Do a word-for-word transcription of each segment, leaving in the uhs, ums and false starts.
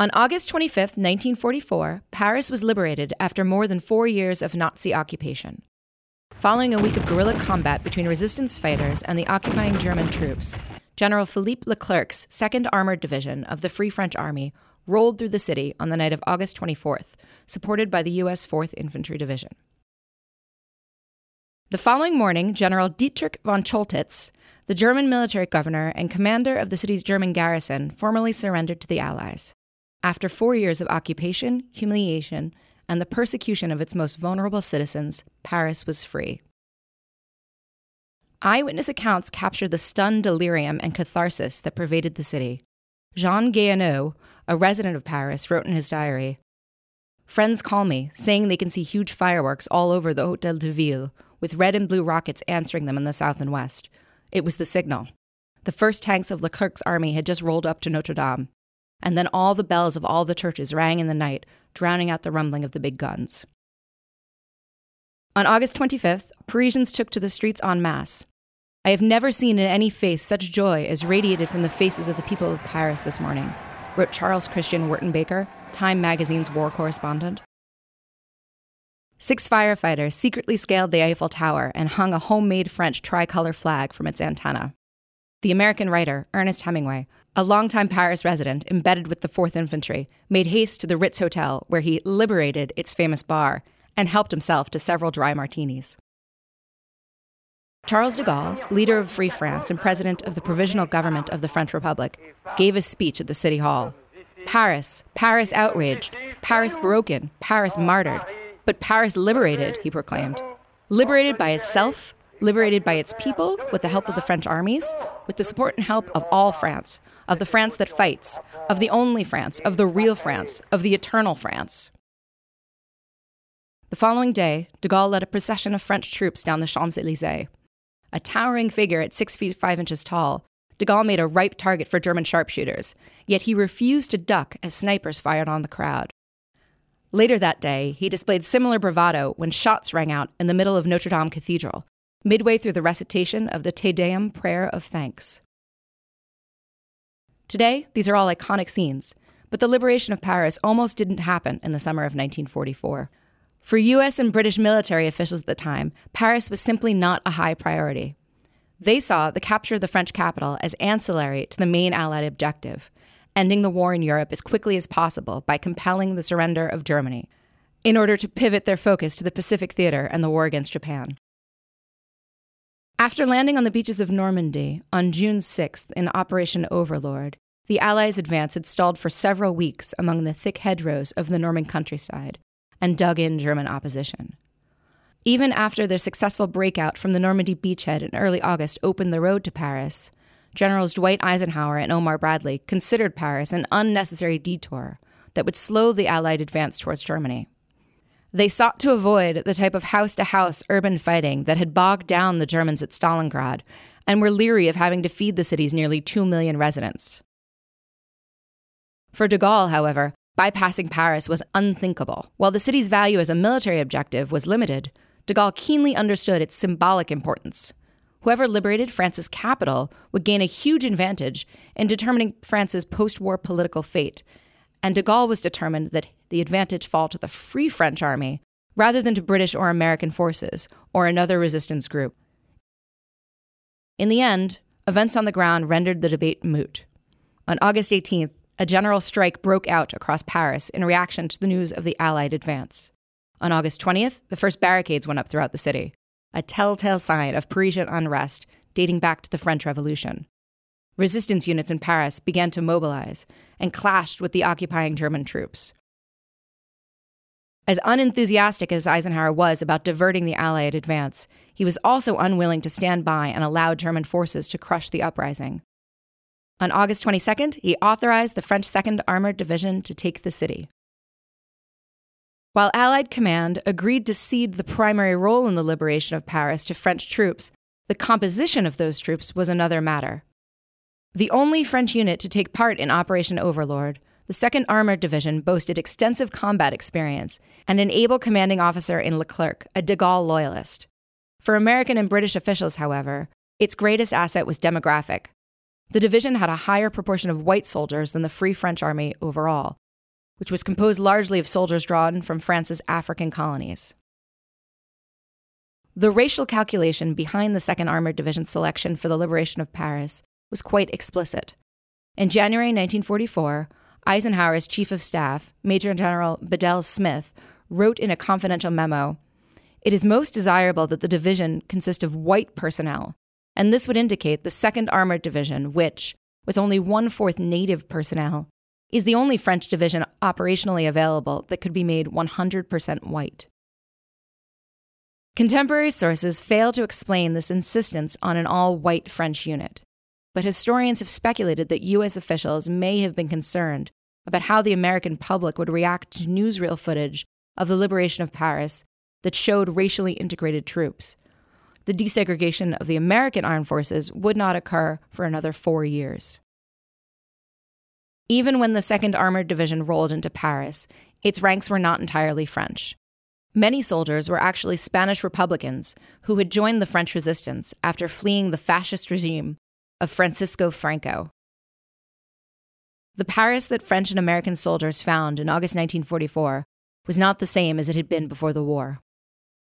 On August twenty-fifth, nineteen forty-four, Paris was liberated after more than four years of Nazi occupation. Following a week of guerrilla combat between resistance fighters and the occupying German troops, General Philippe Leclerc's second Armored Division of the Free French Army rolled through the city on the night of August twenty-fourth, supported by the U S fourth Infantry Division. The following morning, General Dietrich von Choltitz, the German military governor and commander of the city's German garrison, formally surrendered to the Allies. After four years of occupation, humiliation, and the persecution of its most vulnerable citizens, Paris was free. Eyewitness accounts captured the stunned delirium and catharsis that pervaded the city. Jean Guéhanot, a resident of Paris, wrote in his diary, "Friends call me, saying they can see huge fireworks all over the Hôtel de Ville, with red and blue rockets answering them in the south and west. It was the signal. The first tanks of Leclerc's army had just rolled up to Notre Dame. And then all the bells of all the churches rang in the night, drowning out the rumbling of the big guns." On August twenty-fifth, Parisians took to the streets en masse. I have never seen in any face such joy as radiated from the faces of the people of Paris this morning, wrote Charles Christian Wertenbaker, Time magazine's war correspondent. Six firefighters secretly scaled the Eiffel Tower and hung a homemade French tricolor flag from its antenna. The American writer, Ernest Hemingway, a longtime Paris resident embedded with the fourth Infantry, made haste to the Ritz Hotel, where he liberated its famous bar and helped himself to several dry martinis. Charles de Gaulle, leader of Free France and president of the Provisional Government of the French Republic, gave a speech at the City Hall. Paris, Paris outraged, Paris broken, Paris martyred, but Paris liberated, he proclaimed. Liberated by itself, liberated by its people, with the help of the French armies, with the support and help of all France, of the France that fights, of the only France, of the real France, of the eternal France. The following day, de Gaulle led a procession of French troops down the Champs-Élysées. A towering figure at six feet five inches tall, de Gaulle made a ripe target for German sharpshooters, yet he refused to duck as snipers fired on the crowd. Later that day, he displayed similar bravado when shots rang out in the middle of Notre Dame Cathedral, midway through the recitation of the Te Deum prayer of thanks. Today, these are all iconic scenes, but the liberation of Paris almost didn't happen in the summer of nineteen forty-four. For U S and British military officials at the time, Paris was simply not a high priority. They saw the capture of the French capital as ancillary to the main Allied objective, ending the war in Europe as quickly as possible by compelling the surrender of Germany, in order to pivot their focus to the Pacific theater and the war against Japan. After landing on the beaches of Normandy on June sixth in Operation Overlord, the Allies' advance had stalled for several weeks among the thick hedgerows of the Norman countryside and dug in German opposition. Even after their successful breakout from the Normandy beachhead in early August opened the road to Paris, Generals Dwight Eisenhower and Omar Bradley considered Paris an unnecessary detour that would slow the Allied advance towards Germany. They sought to avoid the type of house-to-house urban fighting that had bogged down the Germans at Stalingrad and were leery of having to feed the city's nearly two million residents. For de Gaulle, however, bypassing Paris was unthinkable. While the city's value as a military objective was limited, de Gaulle keenly understood its symbolic importance. Whoever liberated France's capital would gain a huge advantage in determining France's post-war political fate, and de Gaulle was determined that the advantage fall to the Free French Army rather than to British or American forces or another resistance group. In the end, events on the ground rendered the debate moot. On August eighteenth, a general strike broke out across Paris in reaction to the news of the Allied advance. On August twentieth, the first barricades went up throughout the city, a telltale sign of Parisian unrest dating back to the French Revolution. Resistance units in Paris began to mobilize and clashed with the occupying German troops. As unenthusiastic as Eisenhower was about diverting the Allied advance, he was also unwilling to stand by and allow German forces to crush the uprising. On August twenty-second, he authorized the French second Armored Division to take the city. While Allied command agreed to cede the primary role in the liberation of Paris to French troops, the composition of those troops was another matter. The only French unit to take part in Operation Overlord, the second Armored Division boasted extensive combat experience and an able commanding officer in Leclerc, a de Gaulle loyalist. For American and British officials, however, its greatest asset was demographic. The division had a higher proportion of white soldiers than the Free French Army overall, which was composed largely of soldiers drawn from France's African colonies. The racial calculation behind the second Armored Division's selection for the liberation of Paris was quite explicit. In January nineteen forty-four, Eisenhower's chief of staff, Major General Bedell Smith, wrote in a confidential memo, "It is most desirable that the division consist of white personnel, and this would indicate the second Armored Division, which, with only one-fourth native personnel, is the only French division operationally available that could be made one hundred percent white." Contemporary sources fail to explain this insistence on an all-white French unit, but historians have speculated that U S officials may have been concerned about how the American public would react to newsreel footage of the liberation of Paris that showed racially integrated troops. The desegregation of the American armed forces would not occur for another four years. Even when the second Armored Division rolled into Paris, its ranks were not entirely French. Many soldiers were actually Spanish Republicans who had joined the French resistance after fleeing the fascist regime of Francisco Franco. The Paris that French and American soldiers found in August nineteen forty-four was not the same as it had been before the war.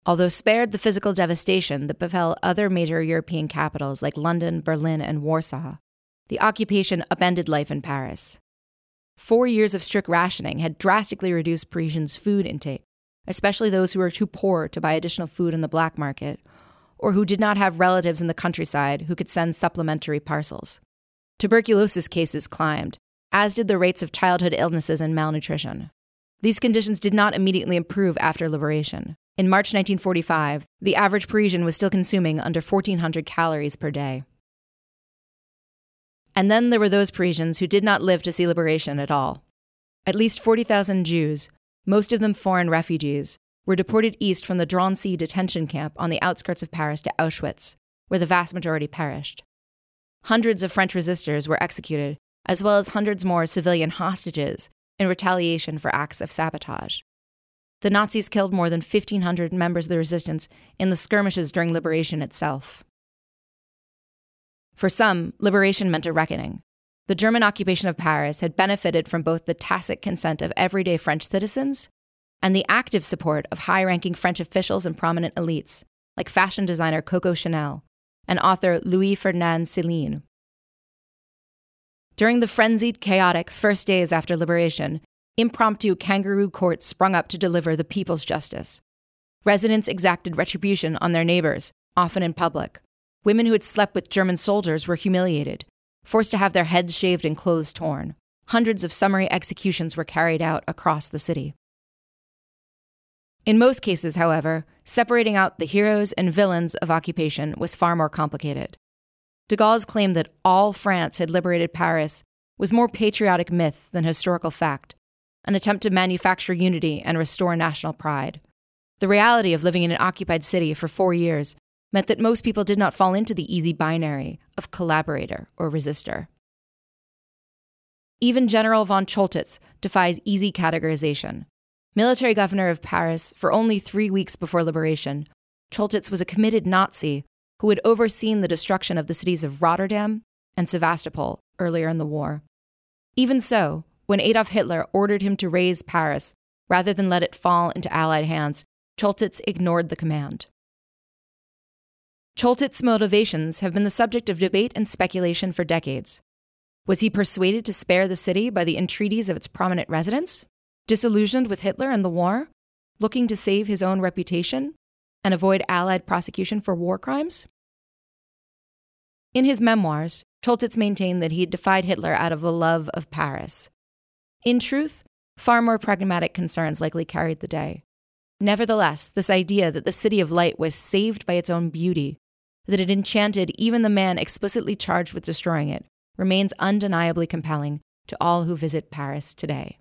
Although spared the physical devastation that befell other major European capitals like London, Berlin, and Warsaw, the occupation upended life in Paris. Four years of strict rationing had drastically reduced Parisians' food intake, especially those who were too poor to buy additional food in the black market, or who did not have relatives in the countryside who could send supplementary parcels. Tuberculosis cases climbed, as did the rates of childhood illnesses and malnutrition. These conditions did not immediately improve after liberation. In March nineteen forty-five, the average Parisian was still consuming under fourteen hundred calories per day. And then there were those Parisians who did not live to see liberation at all. At least forty thousand Jews, most of them foreign refugees, were deported east from the Drancy detention camp on the outskirts of Paris to Auschwitz, where the vast majority perished. Hundreds of French resistors were executed, as well as hundreds more civilian hostages in retaliation for acts of sabotage. The Nazis killed more than fifteen hundred members of the resistance in the skirmishes during liberation itself. For some, liberation meant a reckoning. The German occupation of Paris had benefited from both the tacit consent of everyday French citizens and the active support of high-ranking French officials and prominent elites, like fashion designer Coco Chanel and author Louis-Ferdinand Céline. During the frenzied, chaotic first days after liberation, impromptu kangaroo courts sprung up to deliver the people's justice. Residents exacted retribution on their neighbors, often in public. Women who had slept with German soldiers were humiliated, forced to have their heads shaved and clothes torn. Hundreds of summary executions were carried out across the city. In most cases, however, separating out the heroes and villains of occupation was far more complicated. De Gaulle's claim that all France had liberated Paris was more patriotic myth than historical fact, an attempt to manufacture unity and restore national pride. The reality of living in an occupied city for four years meant that most people did not fall into the easy binary of collaborator or resistor. Even General von Choltitz defies easy categorization. Military governor of Paris for only three weeks before liberation, Choltitz was a committed Nazi who had overseen the destruction of the cities of Rotterdam and Sevastopol earlier in the war. Even so, when Adolf Hitler ordered him to raise Paris rather than let it fall into Allied hands, Choltitz ignored the command. Choltitz's motivations have been the subject of debate and speculation for decades. Was he persuaded to spare the city by the entreaties of its prominent residents? Disillusioned with Hitler and the war? Looking to save his own reputation and avoid Allied prosecution for war crimes? In his memoirs, Choltitz maintained that he had defied Hitler out of a love of Paris. In truth, far more pragmatic concerns likely carried the day. Nevertheless, this idea that the City of Light was saved by its own beauty, that it enchanted even the man explicitly charged with destroying it, remains undeniably compelling to all who visit Paris today.